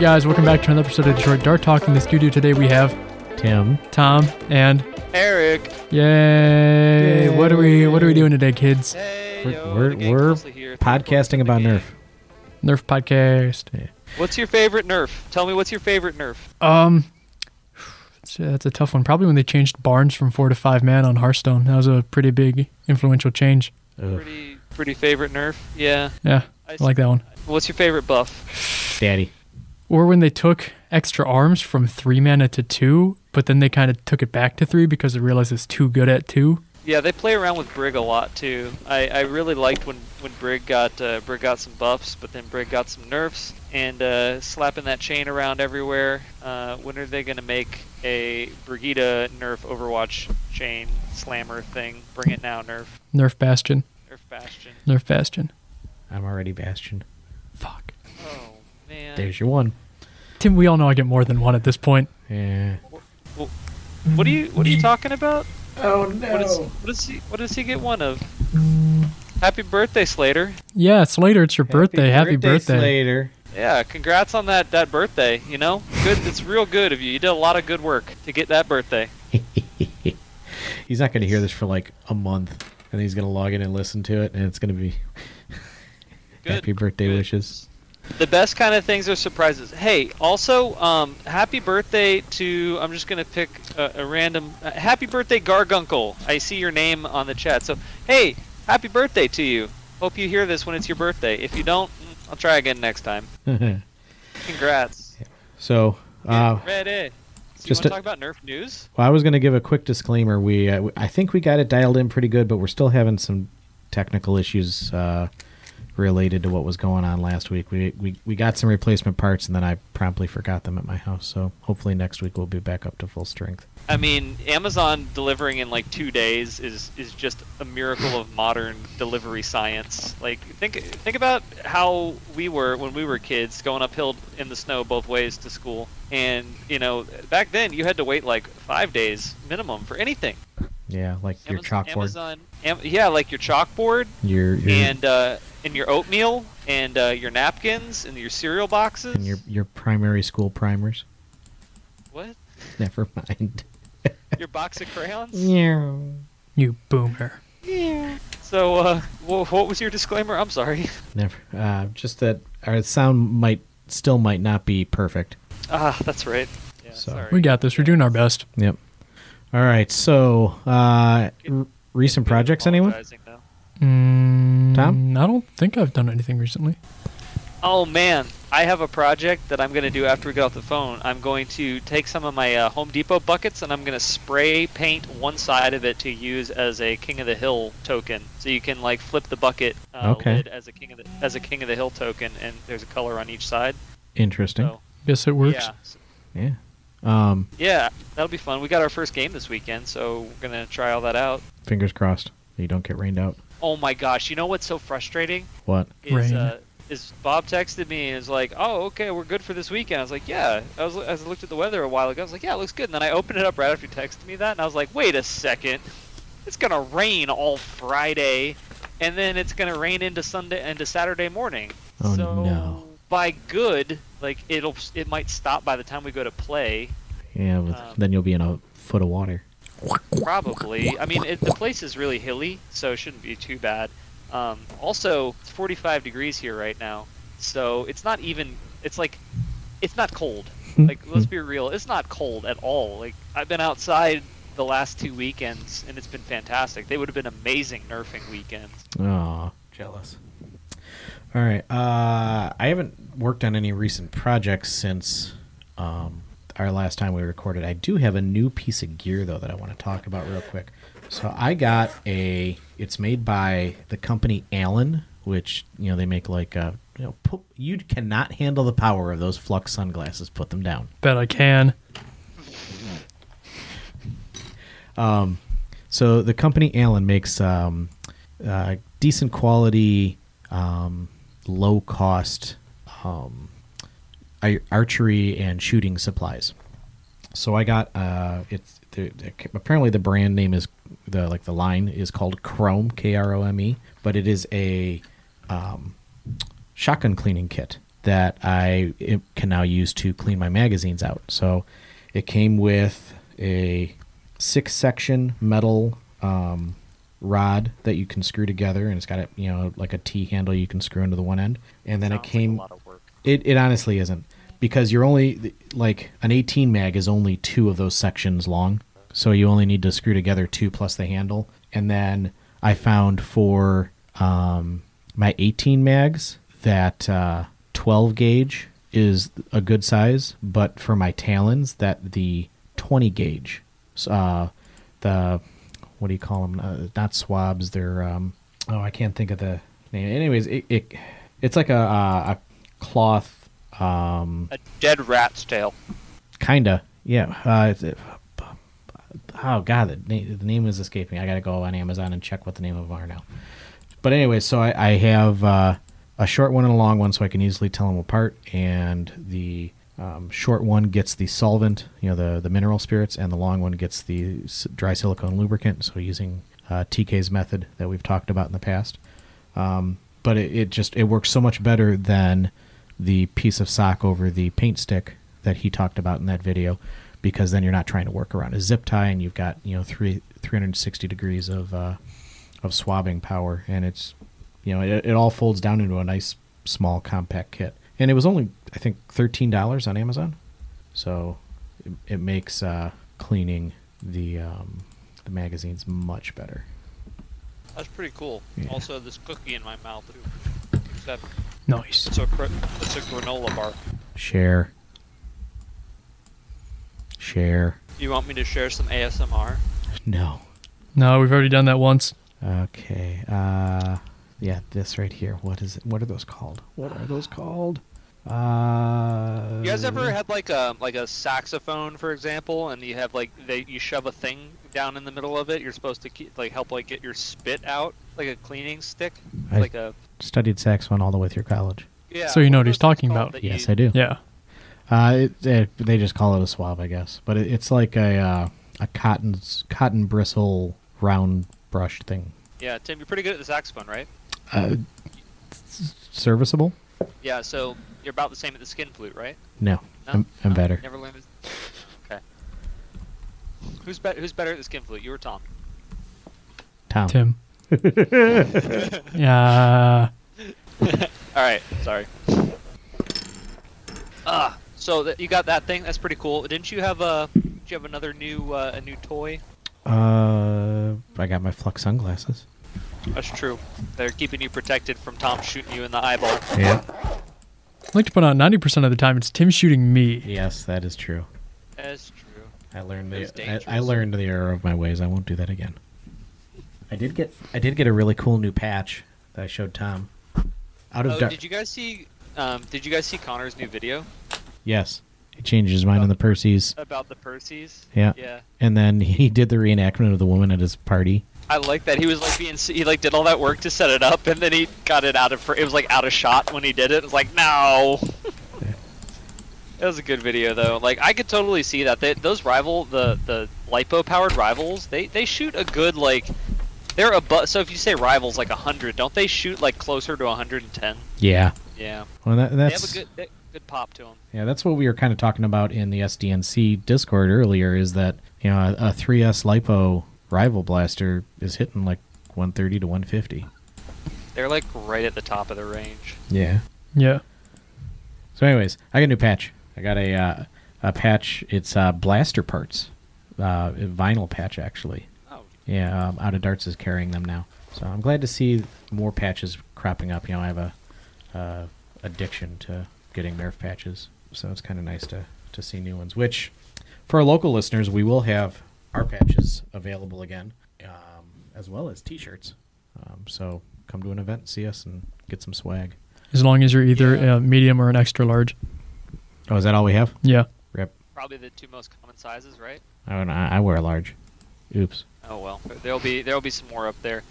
right, guys, welcome back to another episode of Detroit Dart Talk. In the studio today we have Tim, Tom, and Eric. Yay! Yay. What are we doing today, kids? Hey, we're podcasting about Nerf. Nerf podcast. Yeah. What's your favorite Nerf? Tell me what's your favorite Nerf. That's a tough one. Probably when they changed Barnes from 4 to 5 man on Hearthstone. That was a pretty big influential change. Pretty favorite Nerf. Yeah. Yeah. I like that one. What's your favorite buff? Daddy. Or when they took extra arms from 3 mana to 2, but then they kind of took it back to 3 because they realized it's too good at 2. Yeah, they play around with Brig a lot too. I really liked when Brig got some buffs, but then Brig got some nerfs, and slapping that chain around everywhere. When are they gonna make a Brigitte nerf Overwatch chain slammer thing? Bring it now, Nerf. Nerf Bastion. Nerf Bastion. Nerf Bastion. I'm already Bastion. Fuck. Oh man. There's your one. Tim, we all know I get more than one at this point. Yeah. What are you talking about? Oh no! What does he get one of? Happy birthday, Slater! Yeah, Slater, it's your birthday. Happy birthday, Slater! Yeah, congrats on that birthday. You know, good. It's real good of you. You did a lot of good work to get that birthday. He's not going to hear this for like a month, and he's going to log in and listen to it, and it's going to be good. Happy birthday good. Wishes. The best kind of things are surprises. Hey, also, happy birthday to... I'm just going to pick a random... happy birthday, Garguncle. I see your name on the chat. So, hey, happy birthday to you. Hope you hear this when it's your birthday. If you don't, I'll try again next time. Congrats. So, ready. So just you want to talk about Nerf news? Well, I was going to give a quick disclaimer. I think we got it dialed in pretty good, but we're still having some technical issues related to what was going on last week. We got some replacement parts, and then I promptly forgot them at my house, so hopefully next week we'll be back up to full strength. I mean, Amazon delivering in like 2 days is just a miracle of modern delivery science. Like, think about how we were when we were kids, going uphill in the snow both ways to school, and you know, back then you had to wait like 5 days minimum for anything. Yeah, like your chalkboard. Like your chalkboard, your and your oatmeal, and your napkins, and your cereal boxes, and your primary school primers. What? Never mind. Your box of crayons. Yeah. You boomer. Yeah. So, what was your disclaimer? I'm sorry. Never. Just that our sound might not be perfect. Ah, that's right. Yeah, so sorry. We got this. We're doing our best. Yep. All right, so recent projects, anyone? Tom? I don't think I've done anything recently. Oh, man. I have a project that I'm going to do after we get off the phone. I'm going to take some of my Home Depot buckets, and I'm going to spray paint one side of it to use as a King of the Hill token. So you can like flip the bucket lid as a King of the Hill token, and there's a color on each side. Interesting. So, yes, it works. Yeah. Yeah, that'll be fun. We got our first game this weekend, so we're going to try all that out. Fingers crossed you don't get rained out. Oh my gosh, you know what's so frustrating? What? Is Bob texted me and was like, oh, okay, we're good for this weekend. I was like, yeah. I looked at the weather a while ago. I was like, yeah, it looks good. And then I opened it up right after you texted me that, and I was like, wait a second. It's going to rain all Friday, and then it's going to rain into Sunday, into Saturday morning. Oh, so, no. By good, like it might stop by the time we go to play. Yeah, then you'll be in a foot of water. Probably. I mean, the place is really hilly, so it shouldn't be too bad. Also, it's 45 degrees here right now, so it's not even. It's like, it's not cold. Like, let's be real, it's not cold at all. Like, I've been outside the last 2 weekends, and it's been fantastic. They would have been amazing nerfing weekends. Oh, jealous. All right. I haven't worked on any recent projects since our last time we recorded. I do have a new piece of gear, though, that I want to talk about real quick. So I got it's made by the company Allen, which, you know, they make like, you cannot handle the power of those Flux sunglasses. Put them down. Bet I can. So the company Allen makes decent quality, low-cost archery and shooting supplies. So I got apparently the brand name is the line is called Chrome, Krome, but it is a shotgun cleaning kit. that I can now use to clean my magazines out. So it came with a 6-section metal rod that you can screw together, and it's got like a T handle you can screw into the one end. And then Sounds like a lot of work. It honestly isn't, because you're only like an 18 mag is only 2 of those sections long, so you only need to screw together 2 plus the handle. And then I found for my 18 mags that 12 gauge is a good size, but for my Talons that the 20 gauge, the what do you call them? Not swabs. They're I can't think of the name. Anyways, it's like a cloth. A dead rat's tail. Kinda, yeah. Oh God, the name is escaping. I gotta go on Amazon and check what the name of them are now. But anyway, so I have a short one and a long one, so I can easily tell them apart. And the short one gets the solvent, the mineral spirits, and the long one gets the dry silicone lubricant. So using TK's method that we've talked about in the past, but it works so much better than the piece of sock over the paint stick that he talked about in that video, because then you're not trying to work around a zip tie, and you've got 360 degrees of swabbing power, and it's it all folds down into a nice small compact kit. And it was only, I think, $13 on Amazon, so it makes cleaning the magazines much better. That's pretty cool. Yeah. Also, this cookie in my mouth. Nice. It's a granola bar. Share. You want me to share some ASMR? No, we've already done that once. Okay. Yeah, this right here. What are those called? You guys ever had like a saxophone, for example, and you have you shove a thing down in the middle of it? You're supposed to help get your spit out, like a cleaning stick. I studied saxophone all the way through college. Yeah. So you know what he's talking about? Yes, I do. Yeah. They just call it a swab, I guess, but it's like a cotton bristle round brush thing. Yeah, Tim, you're pretty good at the saxophone, right? Serviceable. Yeah, so you're about the same at the skin flute, right? No? I'm better. Never learned. Okay. Who's better at the skin flute? You or Tom? Tim. Yeah. All right. Sorry. So you got that thing? That's pretty cool. Didn't you have another new a new toy? I got my Flux sunglasses. That's true. They're keeping you protected from Tom shooting you in the eyeball. Yeah. I'd like to put on 90% of the time it's Tim shooting me. Yes, that is true. That's true. I learned the error of my ways. I won't do that again. I did get a really cool new patch that I showed Tom. Did you guys see Connor's new video? Yes. He changed his mind on the Perseys. About the Perseys? Yeah. And then he did the reenactment of the woman at his party. I like that. He was he did all that work to set it up, and then he got it out of shot when he did it. It was like, no. It was a good video though. Like, I could totally see that. Those rival the lipo powered rivals, they shoot a good they're above. So if you say rivals 100, don't they shoot closer to 110? Yeah. Yeah. Well, that's they have a good pop to them. Yeah, that's what we were kind of talking about in the SDNC Discord earlier. Is that a 3S lipo rival blaster is hitting 130 to 150. They're right at the top of the range. Yeah. So anyways, I got a new patch. I got a patch. It's blaster parts, vinyl patch actually. Oh. Yeah, Out of Darts is carrying them now. So I'm glad to see more patches cropping up. I have a addiction to getting Nerf patches, so it's kind of nice to see new ones. Which, for our local listeners, we will have our patches available again, as well as t-shirts. So come to an event, see us, and get some swag. As long as you're either a medium or an extra large. Oh, is that all we have? Yeah. Rip. Probably the two most common sizes, right? I wear a large. Oops. Oh well, there'll be some more up there.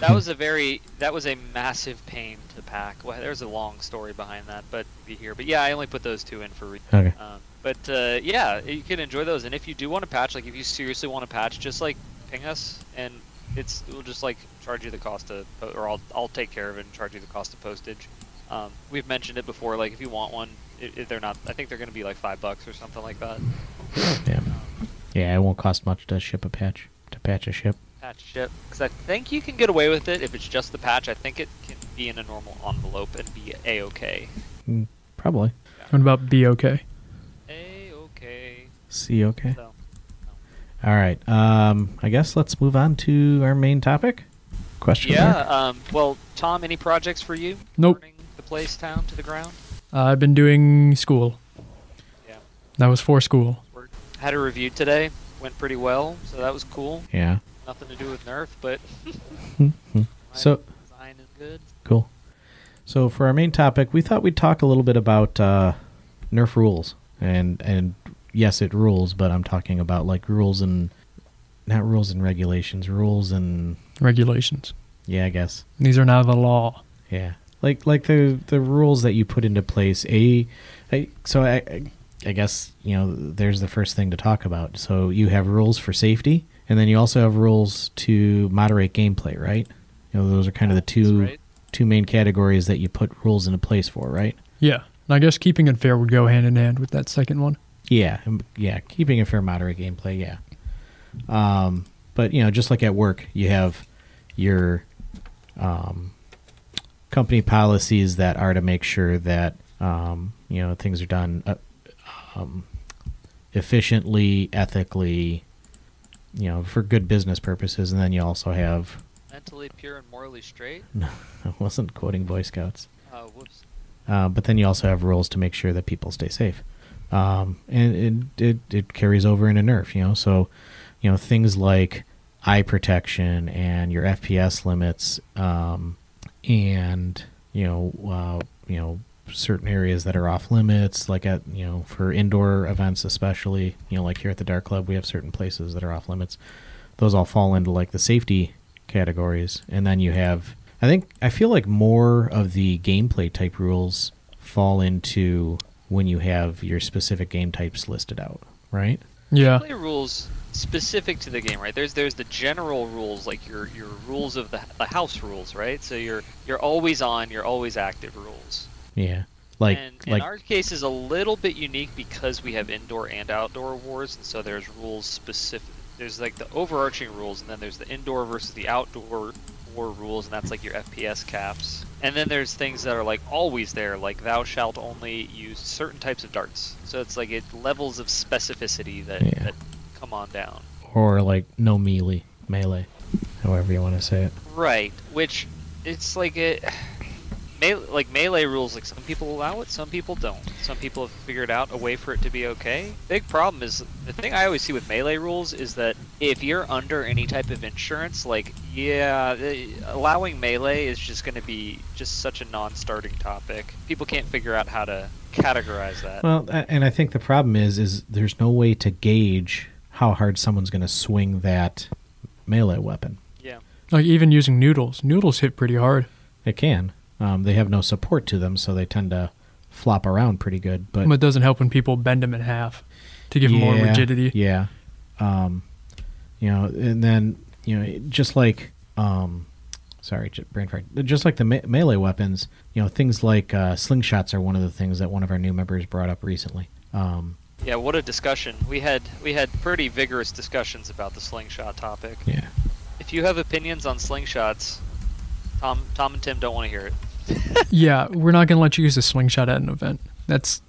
That was a massive pain to pack. Well, there's a long story behind that, but be here. But yeah, I only put those two in for reason. Okay. Yeah, you can enjoy those. And if you do want to patch, if you seriously want to patch, just ping us, and we'll just charge you the cost of, or I'll take care of it and charge you the cost of postage. We've mentioned it before, like if you want one, they're not, I think they're going to be like $5 or something like that. Yeah. Yeah, it won't cost much to ship a patch, because I think you can get away with it if it's just the patch. I think it can be in a normal envelope and be A-OK. Probably. Yeah. What about B-OK? A-OK. C-OK? So, no. All right. I guess let's move on to our main topic. Question. Yeah. Well, Tom, any projects for you? Nope. Burning the place down to the ground? I've been doing school. Yeah. That was for school. Had a review today. Went pretty well, so that was cool. Yeah. Nothing to do with Nerf, but so design is good. Cool. So for our main topic, we thought we'd talk a little bit about Nerf rules, and yes, it rules, but I'm talking about like rules and not rules and regulations, rules and regulations. Yeah, I guess these are now the law. Yeah, like the rules that you put into place. I guess, you know, there's the first thing to talk about. So you have rules for safety, and then you also have rules to moderate gameplay, right? You know, those are kind of the two main categories that you put rules into place for, right? Yeah. And I guess keeping it fair would go hand in hand with that second one. Yeah. Yeah. Keeping it fair, moderate gameplay. Yeah. But, you know, just like at work, you have your company policies that are to make sure that, you know, things are done efficiently, ethically, you know, for good business purposes. And then you also have mentally pure and morally straight. No, I wasn't quoting Boy Scouts. Whoops. But then you also have rules to make sure that people stay safe. And it carries over into Nerf, you know. So, you know, things like eye protection and your FPS limits, and, you know, certain areas that are off limits, like at, you know, for indoor events especially, you know, like here at the Dark Club, we have certain places that are off limits. Those all fall into like the safety categories. And then you have, I feel like more of the gameplay type rules fall into when you have your specific game types listed out, right? Yeah. Gameplay rules specific to the game, right? There's the general rules, like your rules of the house rules, right? So you're always on, you're always active rules. Yeah, like our case is a little bit unique because we have indoor and outdoor wars, and so there's rules specific. There's like the overarching rules, and then there's the indoor versus the outdoor war rules, and that's like your FPS caps. And then there's things that are like always there, like thou shalt only use certain types of darts. So it's like it levels of specificity that come on down. Or like no melee, however you want to say it. Right, which it's like it. Like melee rules, like some people allow it, some people don't. Some people have figured out a way for it to be okay. Big problem is, the thing I always see with melee rules is that if you're under any type of insurance, like, allowing melee is just going to be just such a non-starting topic. People can't figure out how to categorize that. Well, and I think the problem is there's no way to gauge how hard someone's going to swing that melee weapon. Yeah. Like even using noodles. Noodles hit pretty hard. They can. They have no support to them, so they tend to flop around pretty good. But it doesn't help when people bend them in half to give more rigidity. Yeah, you know, and then, you know, just like, sorry, brain fart. Just like the melee weapons, you know, things like slingshots are one of the things that one of our new members brought up recently. Yeah, what a discussion. We had pretty vigorous discussions about the slingshot topic. Yeah. If you have opinions on slingshots, Tom and Tim don't want to hear it. Yeah, we're not going to let you use a slingshot at an event. That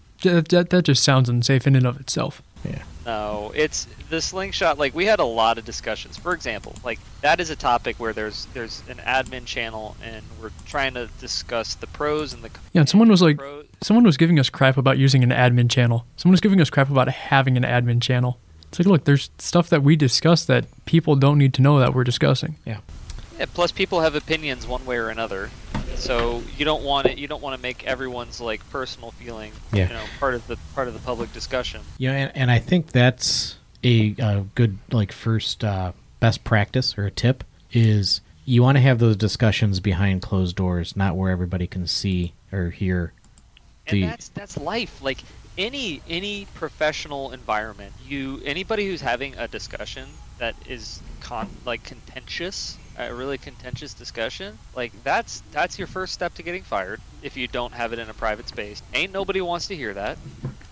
just sounds unsafe in and of itself. Yeah. No, it's the slingshot. Like, we had a lot of discussions. For example, like, that is a topic where there's an admin channel, and we're trying to discuss the pros and the cons. Yeah, and someone was giving us crap about using an admin channel. Someone was giving us crap about having an admin channel. It's like, look, there's stuff that we discuss that people don't need to know that we're discussing. Yeah. Yeah, plus people have opinions one way or another, so you don't want to make everyone's like personal feeling, you know, part of the public discussion. Yeah, and I think that's a good like first best practice or a tip is you want to have those discussions behind closed doors, not where everybody can see or hear. And that's life. Like any professional environment, anybody who's having a discussion that is contentious. a really contentious discussion, like that's your first step to getting fired if you don't have it in a private space. Ain't nobody wants to hear that.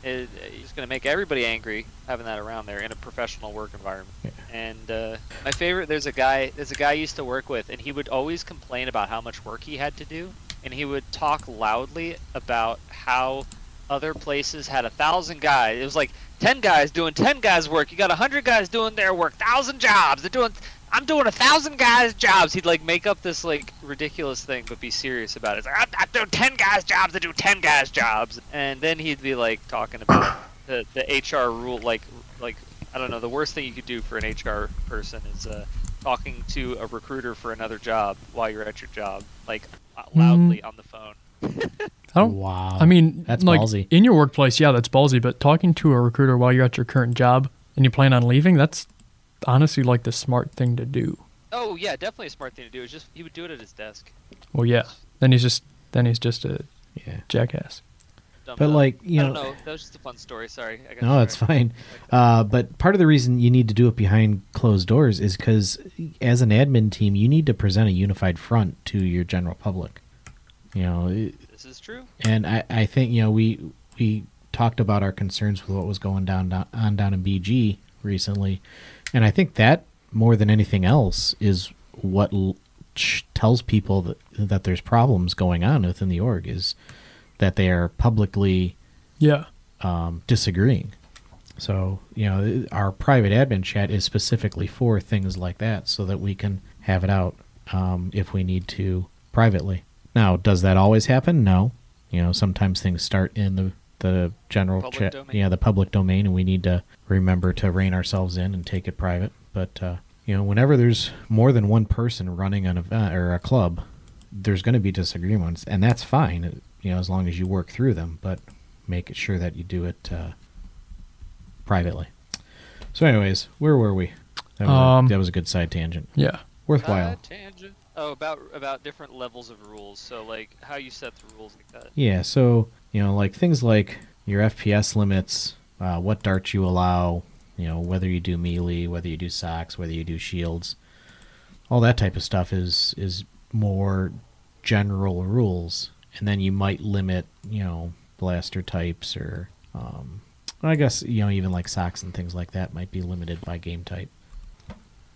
It's going to make everybody angry having that around there in a professional work environment. Yeah. And my favorite, there's a guy I used to work with, and he would always complain about how much work he had to do, and he would talk loudly about how other places had 1,000 guys. It was like 10 guys doing 10 guys' work. You got 100 guys doing their work, 1,000 jobs. I'm doing 1,000 guys' jobs. He'd like make up this like ridiculous thing, but be serious about it. It's like, I do 10 guys' jobs. I do 10 guys' jobs. And then he'd be like talking about the HR rule, like I don't know. The worst thing you could do for an HR person is talking to a recruiter for another job while you're at your job, like loudly on the phone. Wow. I mean, that's like, ballsy. In your workplace, yeah, that's ballsy, but talking to a recruiter while you're at your current job and you plan on leaving, that's honestly like the smart thing to do. Oh, yeah, definitely a smart thing to do. It's just he would do it at his desk. Well, yeah. Then he's just a jackass. But like, you know, I don't know. That was just a fun story. Sorry. No, it's fine. But part of the reason you need to do it behind closed doors is because as an admin team, you need to present a unified front to your general public. You know, this is true. And I think, you know, we talked about our concerns with what was going down in BG recently. And I think that more than anything else is what tells people that there's problems going on within the org, is that they are publicly disagreeing. So, you know, our private admin chat is specifically for things like that so that we can have it out if we need to privately. Now, does that always happen? No. You know, sometimes things start in the general chat, the public domain, and we need to remember to rein ourselves in and take it private. But, you know, whenever there's more than one person running an event or a club, there's going to be disagreements, and that's fine, you know, as long as you work through them, but make sure that you do it privately. So anyways, where were we? That was a good side tangent. Yeah. Worthwhile. Side tangent. Oh, about different levels of rules. So, like, how you set the rules like that. Yeah, so, you know, like, things like your FPS limits, what darts you allow, you know, whether you do melee, whether you do socks, whether you do shields, all that type of stuff is more general rules. And then you might limit, you know, blaster types or, I guess, you know, even like socks and things like that might be limited by game type.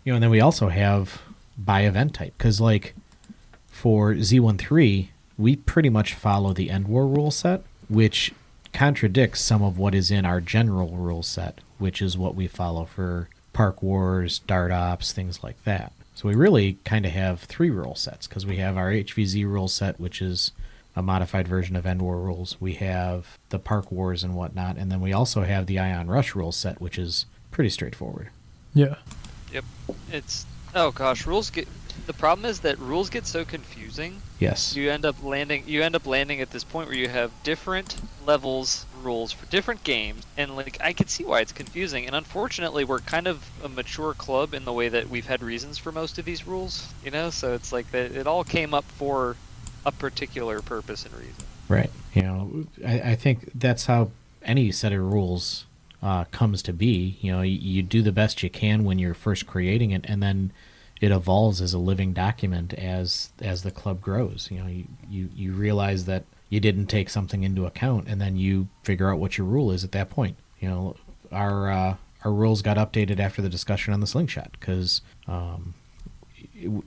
You know, and then we also have by event type, because like for Z1-3 we pretty much follow the End War rule set, which contradicts some of what is in our general rule set, which is what we follow for Park Wars, Dart Ops, things like that. So we really kind of have three rule sets, because we have our HVZ rule set, which is a modified version of End War rules. We have the Park Wars and whatnot, and then we also have the Ion Rush rule set, which is pretty straightforward. Yeah. Yep. It's oh gosh, the problem is that rules get so confusing. Yes. You end up landing at this point where you have different levels rules for different games, and like I can see why it's confusing. And unfortunately, we're kind of a mature club in the way that we've had reasons for most of these rules, you know? So it's like that it all came up for a particular purpose and reason. Right. You know, I think that's how any set of rules comes to be. You know, you do the best you can when you're first creating it, and then it evolves as a living document as the club grows. You know, you realize that you didn't take something into account, and then you figure out what your rule is at that point. You know, our rules got updated after the discussion on the slingshot, because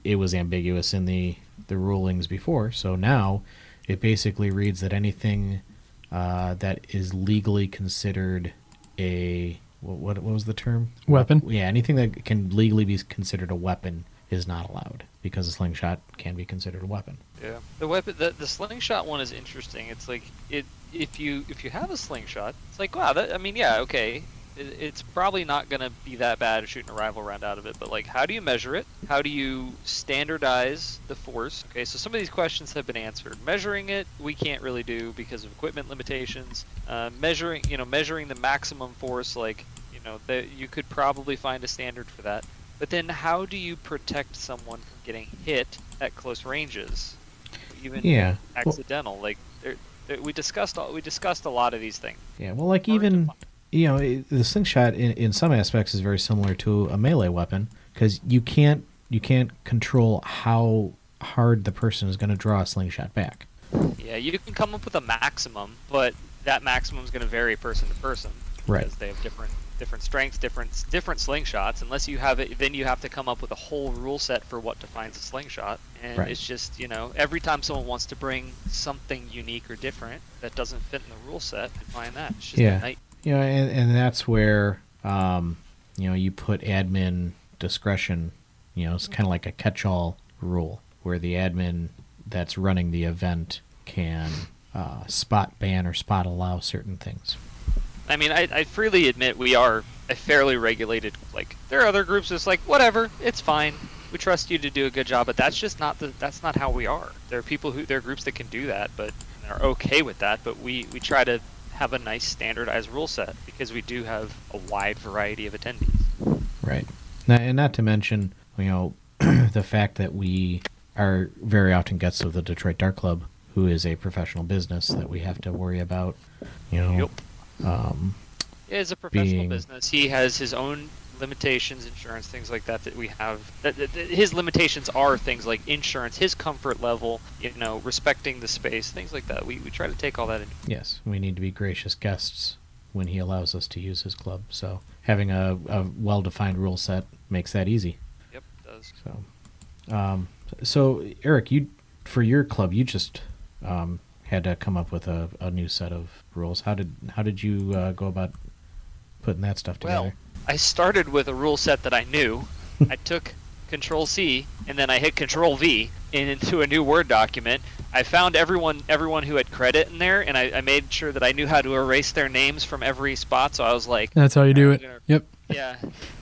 it was ambiguous in the rulings before. So now it basically reads that anything that is legally considered a what was the term? Weapon. Yeah, anything that can legally be considered a weapon is not allowed, because a slingshot can be considered a weapon. Yeah, the slingshot one is interesting. It's like if you have a slingshot, it's like wow. That, I mean, yeah, okay, it's probably not gonna be that bad shooting a rival round out of it. But like, how do you measure it? How do you standardize the force? Okay, so some of these questions have been answered. Measuring it, we can't really do because of equipment limitations. Measuring the maximum force, like, you know, you could probably find a standard for that. But then how do you protect someone from getting hit at close ranges, even accidental? Well, like we discussed a lot of these things. Yeah, well, like even, you know, the slingshot in some aspects is very similar to a melee weapon, because you can't you can't control how hard the person is going to draw a slingshot back. Yeah, you can come up with a maximum, but that maximum is going to vary person to person. Right. Because they have different strengths, different slingshots. Unless you have it, then you have to come up with a whole rule set for what defines a slingshot. And right. It's just, every time someone wants to bring something unique or different that doesn't fit in the rule set, find that. It's just a nightmare. Yeah, and that's where, you put admin discretion, it's kind of like a catch-all rule where the admin that's running the event can spot ban or spot allow certain things. I mean, I freely admit we are a fairly regulated, there are other groups that's like, whatever, it's fine. We trust you to do a good job, but that's just not that's not how we are. There are people there are groups that can do that, but are okay with that, but we try to have a nice standardized rule set because we do have a wide variety of attendees. Right. Now, and not to mention, the fact that we are very often guests of the Detroit Dark Club, who is a professional business that we have to worry about, Yep. It is a professional business. He has his own limitations, insurance, things like that we have. His limitations are things like insurance, his comfort level, respecting the space, things like that. We try to take all that into account. Yes, we need to be gracious guests when he allows us to use his club. So having a well-defined rule set makes that easy. Yep, it does. So Eric, for your club, you just... had to come up with a new set of rules. How did you go about putting that stuff together? Well, I started with a rule set that I knew. I took Control-C, and then I hit Control-V into a new Word document. I found everyone who had credit in there, and I made sure that I knew how to erase their names from every spot, so I was like... That's how you do it. Yep. Yeah.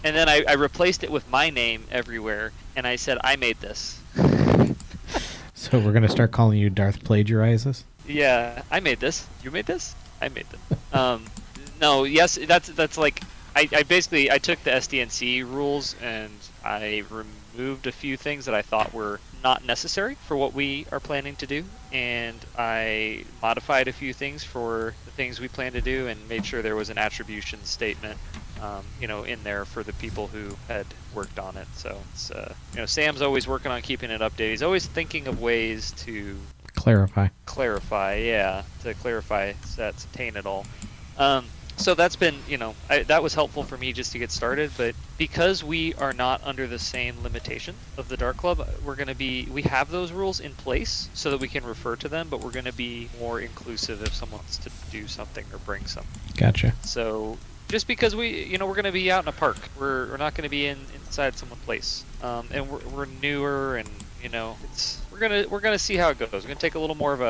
And then I replaced it with my name everywhere, and I said, I made this. So we're going to start calling you Darth Plagiarizes? Yeah, I made this. You made this? I made this. I took the SDNC rules and I removed a few things that I thought were not necessary for what we are planning to do, and I modified a few things for the things we plan to do and made sure there was an attribution statement, in there for the people who had worked on it. So it's, Sam's always working on keeping it updated. He's always thinking of ways to clarify sets, attain it all. So that's been, that was helpful for me just to get started. But because we are not under the same limitation of the Dark Club, we have those rules in place so that we can refer to them, but we're going to be more inclusive if someone wants to do something or bring something. Gotcha. So just because we're going to be out in a park, we're not going to be inside someone's place. And we're newer, and we're gonna see how it goes. We're gonna take a little more of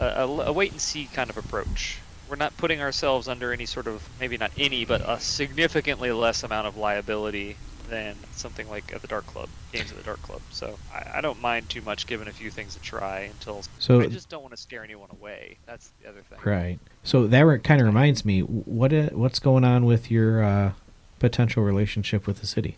a wait and see kind of approach. We're not putting ourselves under any sort of, maybe not any, but a significantly less amount of liability than something like at the Dark Club, games at the Dark Club. So I don't mind too much giving a few things a try until... So, I just don't want to scare anyone away. That's the other thing. Right. So that kind of reminds me, what's going on with your potential relationship with the city?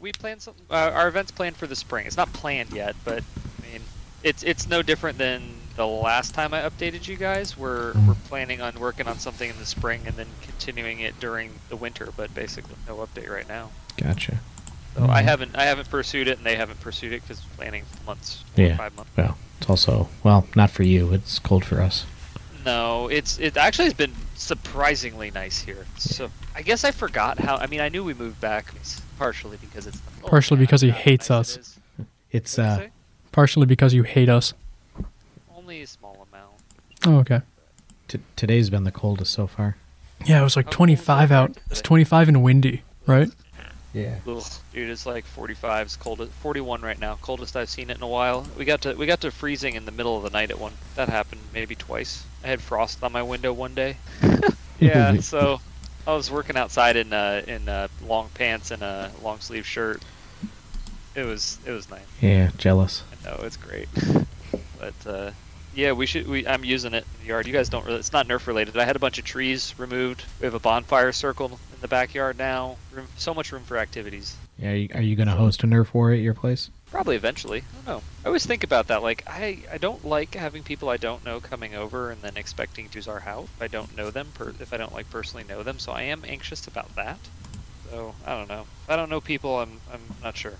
We planned something. Our event's planned for the spring. It's not planned yet, but I mean, it's no different than the last time I updated you guys. We're planning on working on something in the spring and then continuing it during the winter, but basically no update right now. Gotcha. So I haven't pursued it, and they haven't pursued it because planning months, 5 months. Well, it's also not for you. It's cold for us. No, it actually has been surprisingly nice here. So I guess I forgot how. I mean, I knew we moved back. Partially because he hates us. It's partially because you hate us. Only a small amount. Oh, okay. Today's been the coldest so far. Yeah, it was 25 out. It's 25 and windy, right? Yeah. Ugh, dude, it's 45. It's cold. 41 right now. Coldest I've seen it in a while. We got to freezing in the middle of the night at one. That happened maybe twice. I had frost on my window one day. Yeah. So. I was working outside in long pants and a long sleeve shirt. It was nice. Yeah, jealous. I know, it's great. But I'm using it in the yard. You guys don't really. It's not Nerf related. I had a bunch of trees removed. We have a bonfire circle in the backyard now. So much room for activities. Yeah, are you going to host a Nerf war at your place? Probably eventually. I don't know. I always think about that. I don't like having people I don't know coming over and then expecting to use our house. I don't know them, if I don't personally know them. So I am anxious about that. So I don't know. If I don't know people, I'm not sure.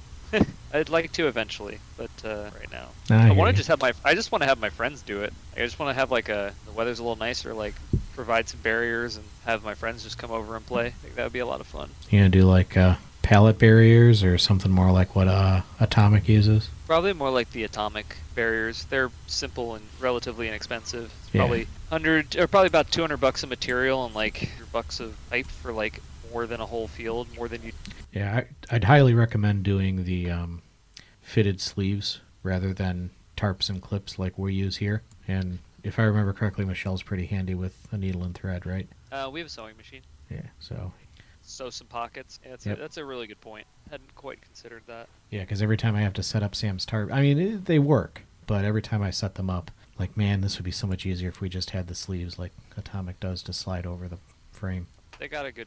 I'd like to eventually, but right now I want to just have my. I just want to have my friends do it. I just want to have like a. The weather's a little nicer. Like provide some barriers and have my friends just come over and play. I think that would be a lot of fun. You gonna do like pallet barriers or something more like what Atomic uses? Probably more like the Atomic barriers. They're simple and relatively inexpensive. It's probably about $200 of material and like $100 of pipe for like more than a whole field, more than you. Yeah, I'd highly recommend doing the fitted sleeves rather than tarps and clips like we use here. And if I remember correctly, Michelle's pretty handy with a needle and thread, right? We have a sewing machine. Yeah, so. Sew some pockets. Yeah, that's a really good point. Hadn't quite considered that. Yeah, because every time I have to set up Sam's tarp, I mean, they work, but every time I set them up, like, man, this would be so much easier if we just had the sleeves like Atomic does to slide over the frame. They got a good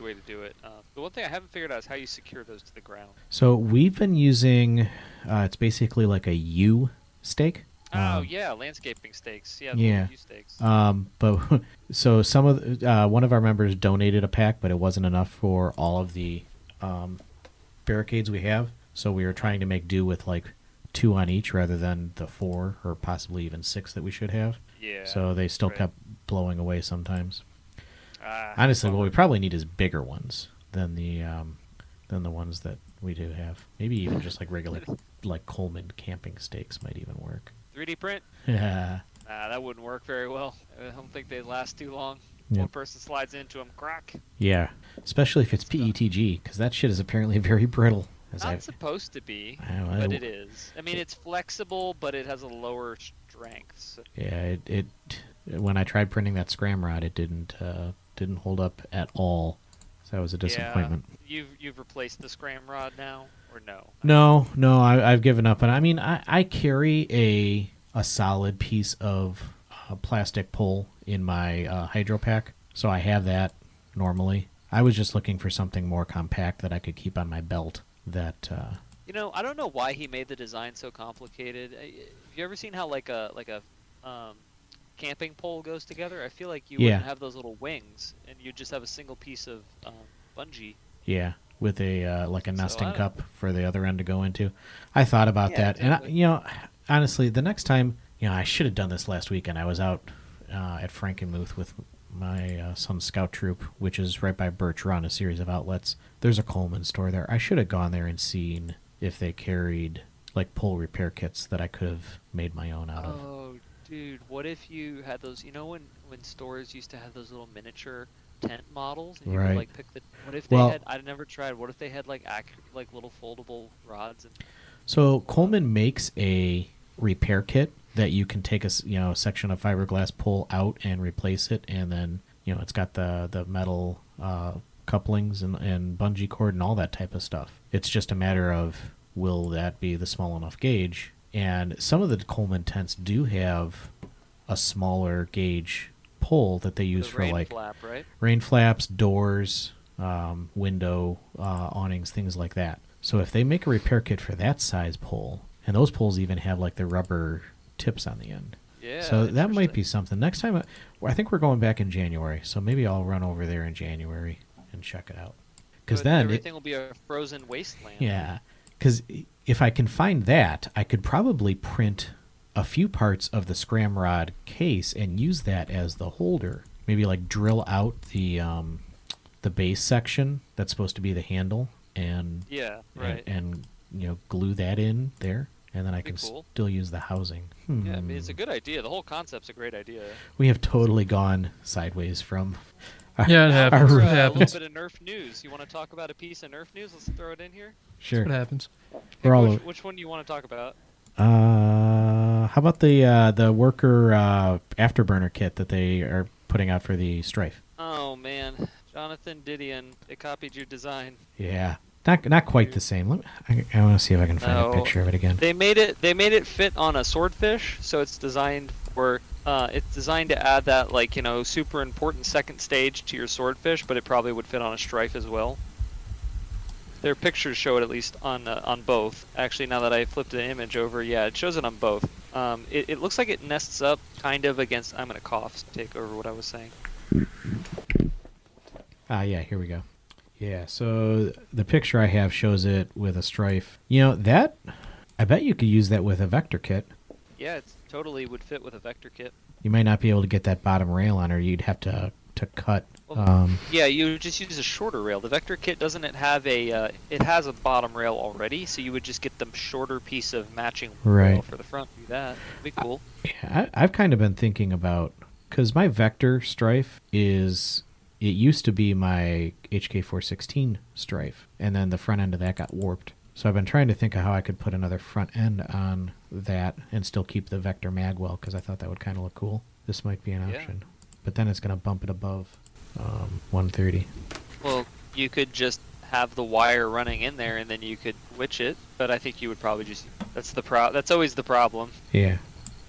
way to do it. The one thing I haven't figured out is how you secure those to the ground. So we've been using, it's basically like a U stake. Oh yeah, landscaping stakes. Yeah, U stakes. But so some of one of our members donated a pack, but it wasn't enough for all of the barricades we have. So we were trying to make do with like 2 on each rather than the 4 or possibly even 6 that we should have. Yeah. So they still kept blowing away sometimes. Honestly, what we probably need is bigger ones than the ones that we do have. Maybe even just like regular, like Coleman camping stakes might even work. 3D print? Yeah. Nah, that wouldn't work very well. I don't think they'd last too long. Yep. One person slides into them, crack. Yeah, especially if it's PETG, because that shit is apparently very brittle. Not supposed to be, but it is. I mean, it's flexible, but it has a lower strength. So. Yeah, when I tried printing that scramrod, it didn't hold up at all. So that was a disappointment. Yeah. You've replaced the scramrod now, or no? No, I've given up. And I mean, I carry a solid piece of plastic pole in my hydro pack, so I have that normally. I was just looking for something more compact that I could keep on my belt. That you know, I don't know why he made the design so complicated. Have you ever seen how like a camping pole goes together? I feel like you wouldn't have those little wings, and you'd just have a single piece of bungee. Yeah, with a like a nesting cup for the other end to go into. I thought about that, exactly. And honestly, the next time, I should have done this last weekend. I was out at Frankenmuth with my son's scout troop, which is right by Birch Run, a series of outlets. There's a Coleman store there. I should have gone there and seen if they carried like pole repair kits that I could have made my own out of. Dude, what if you had those, when stores used to have those little miniature tent models and you could like pick the, what if they had like little foldable rods and... So Coleman makes a repair kit that you can take a section of fiberglass pole out and replace it, and then, it's got the metal couplings and bungee cord and all that type of stuff. It's just a matter of will that be the small enough gauge? And some of the Coleman tents do have a smaller gauge pole that they use for like rain flaps, doors, window awnings, things like that. So if they make a repair kit for that size pole, and those poles even have like the rubber tips on the end. Yeah. So that might be something. Next time, I think we're going back in January, so maybe I'll run over there in January and check it out. Because then everything will be a frozen wasteland. Yeah. Because if I can find that, I could probably print a few parts of the scramrod case and use that as the holder. Maybe like drill out the base section that's supposed to be the handle, and and glue that in there, and then I can still use the housing. Yeah, I mean, it's a good idea. The whole concept's a great idea. We have totally gone sideways from. It happens. A little bit of Nerf news. You want to talk about a piece of Nerf news? Let's throw it in here. Sure. That's what happens. Hey, which one do you want to talk about? How about the Worker Afterburner kit that they are putting out for the Strife? Oh man, Jonathan Didion, they copied your design. Yeah, not quite the same. I want to see if I can find a picture of it again. They made it fit on a Swordfish, so it's designed for. It's designed to add that, super important second stage to your Swordfish, but it probably would fit on a Strife as well. Their pictures show it at least on both. Actually, now that I flipped the image over, it shows it on both. It looks like it nests up kind of against... I'm going to cough to take over what I was saying. Here we go. Yeah, so the picture I have shows it with a Strife. You know, that, I bet you could use that with a Vector kit. Yeah, it totally would fit with a Vector kit. You might not be able to get that bottom rail on, or you'd have to cut. Yeah, you just use a shorter rail. The Vector kit, doesn't it have a, it has a bottom rail already, so you would just get the shorter piece of matching rail for the front. Do that. That'd be cool. Yeah, I've kind of been thinking about, because my Vector Strife is, it used to be my HK416 Strife, and then the front end of that got warped. So I've been trying to think of how I could put another front end on that and still keep the Vector mag well, because I thought that would kind of look cool. This might be an option. Yeah. But then it's going to bump it above 130. Well, you could just have the wire running in there and then you could witch it, but I think you would probably just... That's always the problem. Yeah.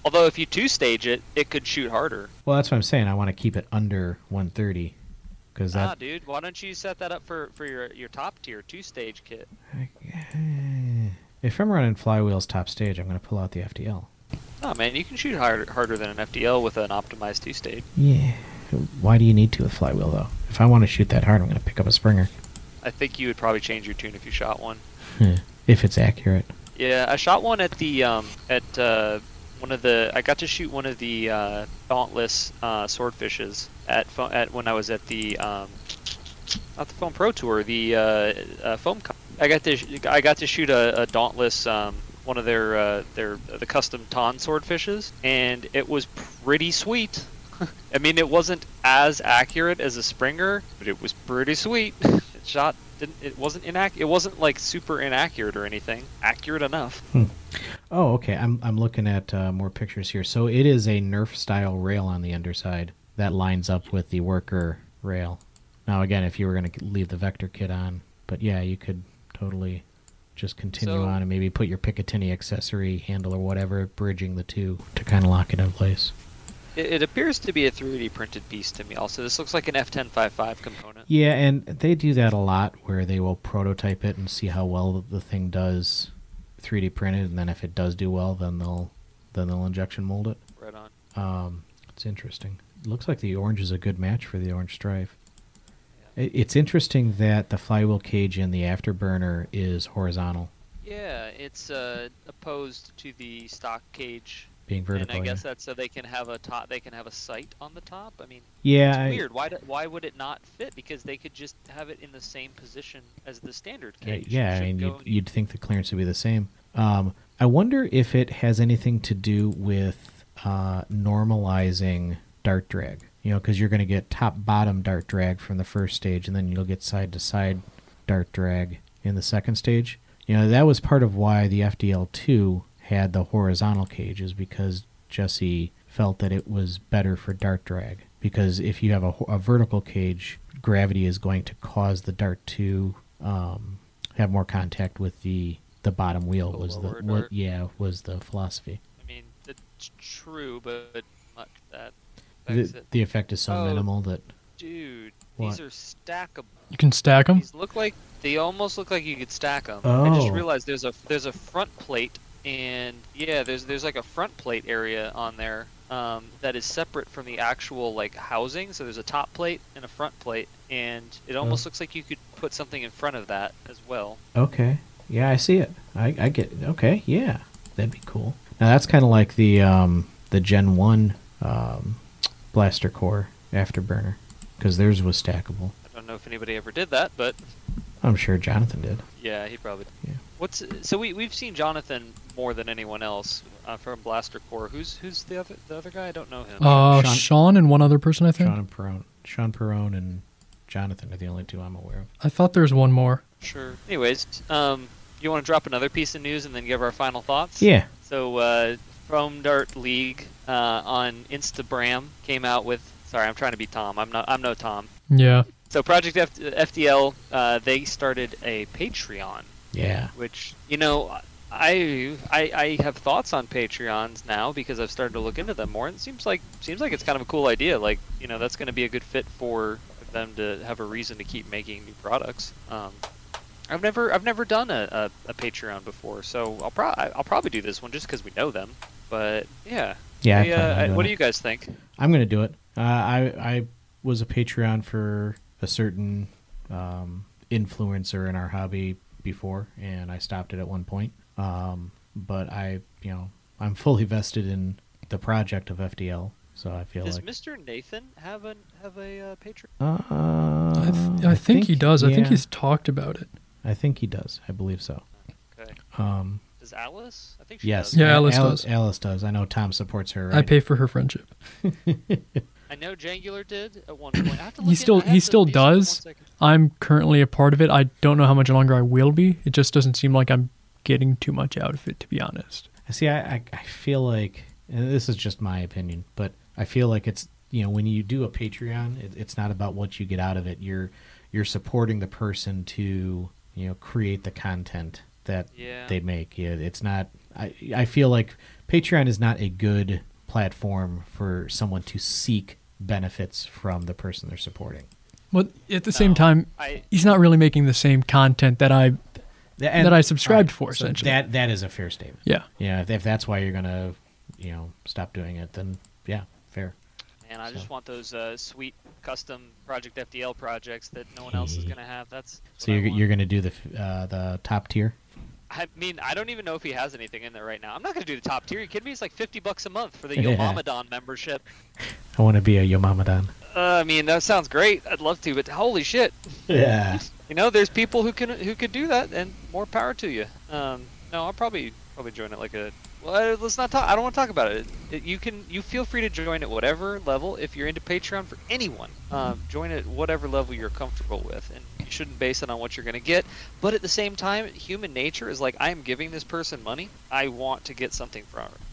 Although if you two-stage it, it could shoot harder. Well, that's what I'm saying. I want to keep it under 130. Ah, dude, why don't you set that up for your top-tier two-stage kit? If I'm running Flywheel's top stage, I'm going to pull out the FDL. Oh, man, you can shoot harder than an FDL with an optimized two-stage. Yeah. Why do you need to with Flywheel, though? If I want to shoot that hard, I'm going to pick up a Springer. I think you would probably change your tune if you shot one. If it's accurate. Yeah, I shot one at the, one of the, I got to shoot one of the Dauntless Swordfishes at when I was at the, not the Foam Pro Tour, the Foam Con. I got to shoot a Dauntless, one of the custom Ton Swordfishes, and it was pretty sweet. I mean, it wasn't as accurate as a Springer, but it was pretty sweet. It wasn't like super inaccurate or anything. Accurate enough. Oh, okay. I'm looking at more pictures here. So it is a Nerf style rail on the underside that lines up with the Worker rail. Now again, if you were going to leave the Vector kit on, but yeah, you could totally just continue on and maybe put your Picatinny accessory handle or whatever, bridging the two to kind of lock it in place. It appears to be a 3D printed piece to me also. This looks like an F1055 component. Yeah, and they do that a lot where they will prototype it and see how well the thing does 3D printed, and then if it does do well, then they'll injection mold it. Right on. It's interesting. It looks like the orange is a good match for the orange Strife. Yeah. It's interesting that the Flywheel cage in the Afterburner is horizontal. Yeah, it's opposed to the stock cage being vertical. And I guess that's so they can have a top. They can have a sight on the top. I mean, yeah, it's weird. Why would it not fit? Because they could just have it in the same position as the standard cage. Yeah, I mean, you'd think the clearance would be the same. I wonder if it has anything to do with normalizing dart drag. You know, because you're going to get top-bottom dart drag from the first stage, and then you'll get side-to-side dart drag in the second stage. You know, that was part of why the FDL2 had the horizontal cages, because Jesse felt that it was better for dart drag, because if you have a vertical cage, gravity is going to cause the dart to have more contact with the bottom wheel. Was the philosophy. I mean, it's true, but much that the effect is so minimal that These are stackable. You can stack them. They almost look like you could stack them. Oh. I just realized there's a front plate. And yeah, there's like a front plate area on there that is separate from the actual like housing. So there's a top plate and a front plate, and it almost looks like you could put something in front of that as well. Okay, yeah, I see it. I get it. Okay, yeah, that'd be cool. Now that's kind of like the Gen 1 Blaster Core Afterburner, because theirs was stackable. I don't know if anybody ever did that, but I'm sure Jonathan did. Yeah, he probably did. Yeah. We've seen Jonathan more than anyone else from Blaster Core. Who's the other guy? I don't know him. Sean and one other person, I think. Sean Perrone and Jonathan are the only two I'm aware of. I thought there was one more. Sure. Anyways, you want to drop another piece of news and then give our final thoughts? Yeah. So, Chrome Dart League on Instagram came out with. Sorry, I'm trying to be Tom. I'm no Tom. Yeah. So Project FDL, they started a Patreon. Yeah. Which, you know, I have thoughts on Patreons now because I've started to look into them more, and it seems like it's kind of a cool idea. Like, you know, that's going to be a good fit for them to have a reason to keep making new products. I've never done a Patreon before, so I'll probably do this one just because we know them. But yeah. Yeah. What do you guys think? I'm going to do it. I was a Patreon for a certain influencer in our hobby before, and I stopped it at one point. But I, you know, I'm fully vested in the project of FDL, so I feel like... Does Mr. Nathan have a Patreon? I think he does. Yeah. I think he's talked about it. I think he does. I believe so. Okay. Does Alice? I think she does. Yeah, right? Alice does. I know Tom supports her. Right? I pay for her friendship. I know Jangular did at one point. He still does. I'm currently a part of it. I don't know how much longer I will be. It just doesn't seem like I'm getting too much out of it, to be honest. See, I feel like, and this is just my opinion, but I feel like it's, you know, when you do a Patreon, it's not about what you get out of it. You're supporting the person to, you know, create the content that they make. Yeah, it's not. I feel like Patreon is not a good platform for someone to seek benefits from the person they're supporting. Well, at the same time, he's not really making the same content that I subscribed for. So essentially, that is a fair statement. Yeah, yeah. If that's why you're gonna, you know, stop doing it, then yeah, fair. And I just want those sweet custom Project FDL projects that no one else is gonna have. That's so you're gonna do the top tier. I mean, I don't even know if he has anything in there right now. I'm not going to do the top tier. Are you kidding me? It's like $50 a month for the Yomamadon membership. I want to be a Yomamadon. I mean, that sounds great. I'd love to, but holy shit. Yeah. You know, there's people who could do that, and more power to you. No, I'll probably join it like a... Well, let's not talk. I don't want to talk about it. You feel free to join at whatever level. If you're into Patreon for anyone, join at whatever level you're comfortable with, and you shouldn't base it on what you're going to get. But at the same time, human nature is like, I am giving this person money. I want to get something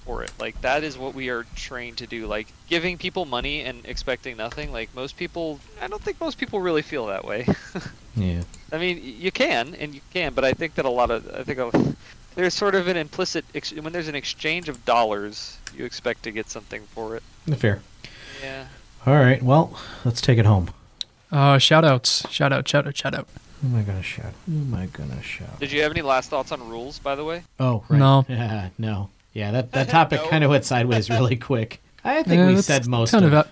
for it. Like, that is what we are trained to do. Like, giving people money and expecting nothing. Like, I don't think most people really feel that way. Yeah. I mean, you can, but I think that there's sort of an implicit... when there's an exchange of dollars, you expect to get something for it. Fair. Yeah. All right, well, let's take it home. Shout-outs. Shout-out. Who am I going to shout? Did you have any last thoughts on rules, by the way? Oh, right. No. Yeah, no. Yeah, that topic kind of went sideways really quick. I think we said most of it.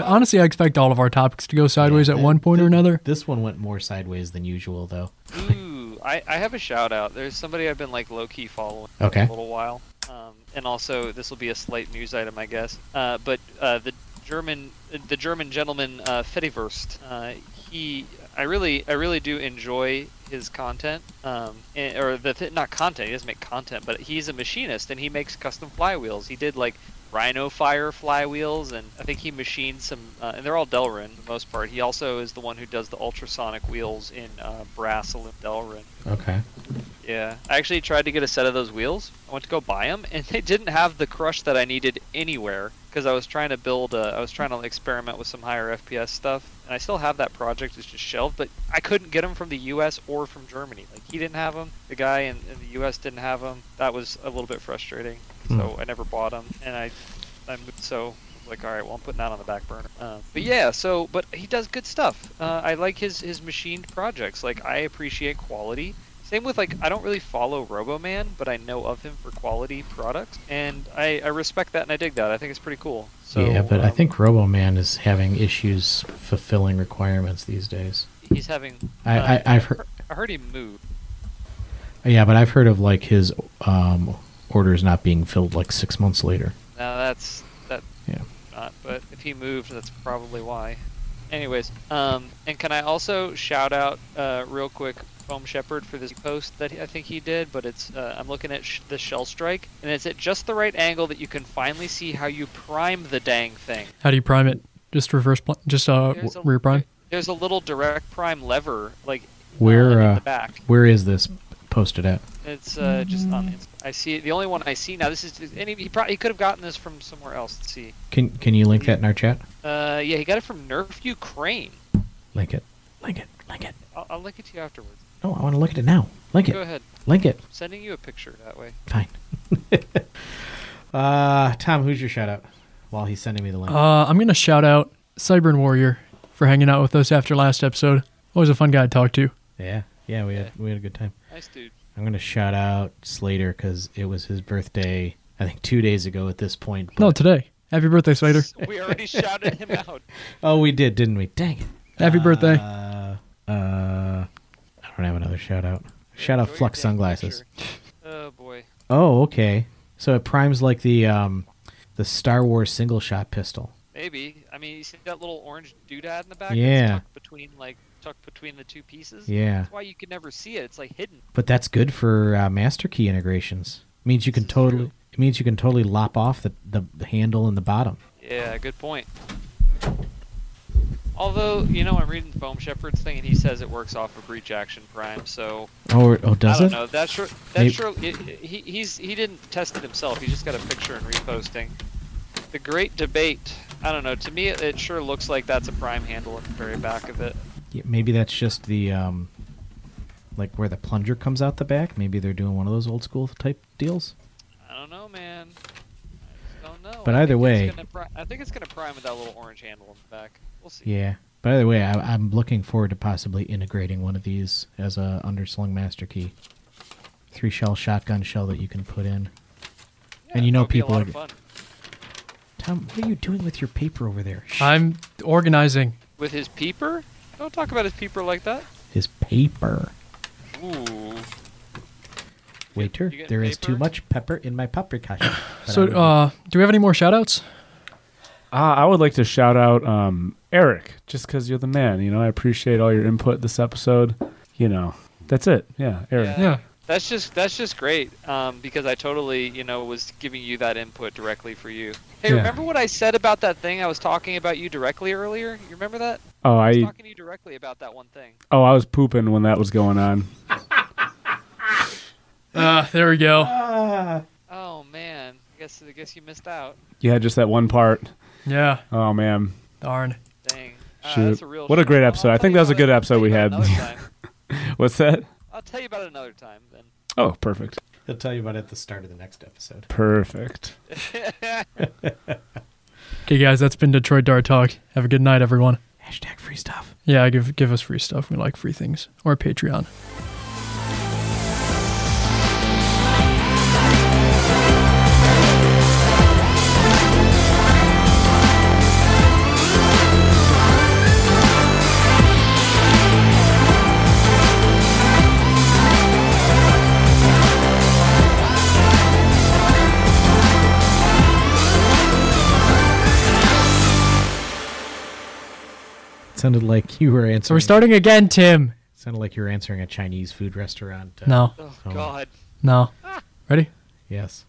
Honestly, I expect all of our topics to go sideways at one point or another. This one went more sideways than usual, though. I have a shout out. There's somebody I've been like low-key following for a little while. And also, this will be a slight news item, I guess. But the German gentleman Fediverst, I really do enjoy his content. Not content, he doesn't make content, but he's a machinist and he makes custom flywheels. He did like Rhino Fire flywheels, and I think he machined some, and they're all Delrin for the most part. He also is the one who does the ultrasonic wheels in brass aluminum Delrin. Okay. Yeah. I actually tried to get a set of those wheels. I went to go buy them, and they didn't have the crush that I needed anywhere, because I was trying to experiment with some higher FPS stuff, and I still have that project. It's just shelved, but I couldn't get them from the U.S. or from Germany. Like, he didn't have them. The guy in the U.S. didn't have them. That was a little bit frustrating, so I never bought them, and I moved, so... Like, all right, well, I'm putting that on the back burner. But he does good stuff. I like his machined projects. Like, I appreciate quality. Same with, like, I don't really follow Roboman, but I know of him for quality products, and I respect that and I dig that. I think it's pretty cool. So, yeah, but I think Roboman is having issues fulfilling requirements these days. He's having... I heard he moved. Yeah, but I've heard of, like, his orders not being filled, like, 6 months later. Now, that's... Yeah. Not, but if he moved, that's probably why. Anyways, and can I also shout out real quick Foam Shepherd for this post that I think he did, but it's I'm looking at the shell strike, and it's at just the right angle that you can finally see how you prime the dang thing. How do you prime it? Just rear prime? There's a little direct prime lever, like, where in the back. Where is this posted at? It's just on the Instagram. I see it. The only one I see now. This is, and he could have gotten this from somewhere else. Let's see. Can you link that in our chat? Yeah, he got it from Nerf Ukraine. Link it. I'll link it to you afterwards. No, I want to look at it now. Go ahead. Link it. I'm sending you a picture that way. Fine. Tom, who's your shout out? While he's sending me the link. I'm gonna shout out Cybern Warrior for hanging out with us after last episode. Always a fun guy to talk to. Yeah, we had a good time. Nice dude. I'm going to shout out Slater because it was his birthday, I think 2 days ago at this point. But... No, today. Happy birthday, Slater. We already shouted him out. Oh, we did, didn't we? Dang it. Happy birthday. don't have another shout out. Shout out Flux sunglasses. Oh boy. Oh, okay. So it primes like the Star Wars single shot pistol. Maybe. I mean, you see that little orange doodad in the back? Yeah. That's tucked between the two pieces. Yeah. That's why you could never see it. It's like hidden. But that's good for master key integrations. It means you can totally lop off the handle in the bottom. Yeah, good point. Although, you know, I'm reading Foam Shepherd's thing, and he says it works off of breach action prime. So, does it? I don't know. He didn't test it himself. He just got a picture and reposting. The Great Debate. I don't know. To me, it sure looks like that's a prime handle at the very back of it. Yeah, maybe that's just the like where the plunger comes out the back. Maybe they're doing one of those old school type deals. I don't know, man. I just don't know. But either way, I think it's gonna prime with that little orange handle in the back. We'll see. Yeah. By the way, I'm looking forward to possibly integrating one of these as a underslung master key. 3-shell shotgun shell that you can put in. Yeah, and you know people are fun. Tom, what are you doing with your paper over there? Shh. I'm organizing. With his peeper? Don't talk about his peeper like that. His paper. Ooh. Waiter, there is too much pepper in my paprikash. So, do we have any more shout-outs? I would like to shout out Eric, just because you're the man. You know, I appreciate all your input this episode. You know, that's it. Yeah, Eric. Yeah, that's just great. Because I totally, you know, was giving you that input directly for you. Hey, remember what I said about that thing? I was talking about you directly earlier. You remember that? Oh, I was talking to you directly about that one thing. Oh, I was pooping when that was going on. There we go. Oh man, I guess you missed out. Yeah, just that one part. Yeah. Oh man. Darn. Dang. That's a real what show. A great episode. I think that was a good episode we had. What's that? I'll tell you about it another time then. Oh, perfect. He'll tell you about it at the start of the next episode. Perfect. Okay guys, that's been Detroit Dart Talk. Have a good night everyone. Hashtag free stuff. Yeah, give us free stuff. We like free things. Or Patreon. Sounded like you were answering. We're starting again, Tim. Sounded like you were answering a Chinese food restaurant. No. Oh, God. No. Ready? Yes.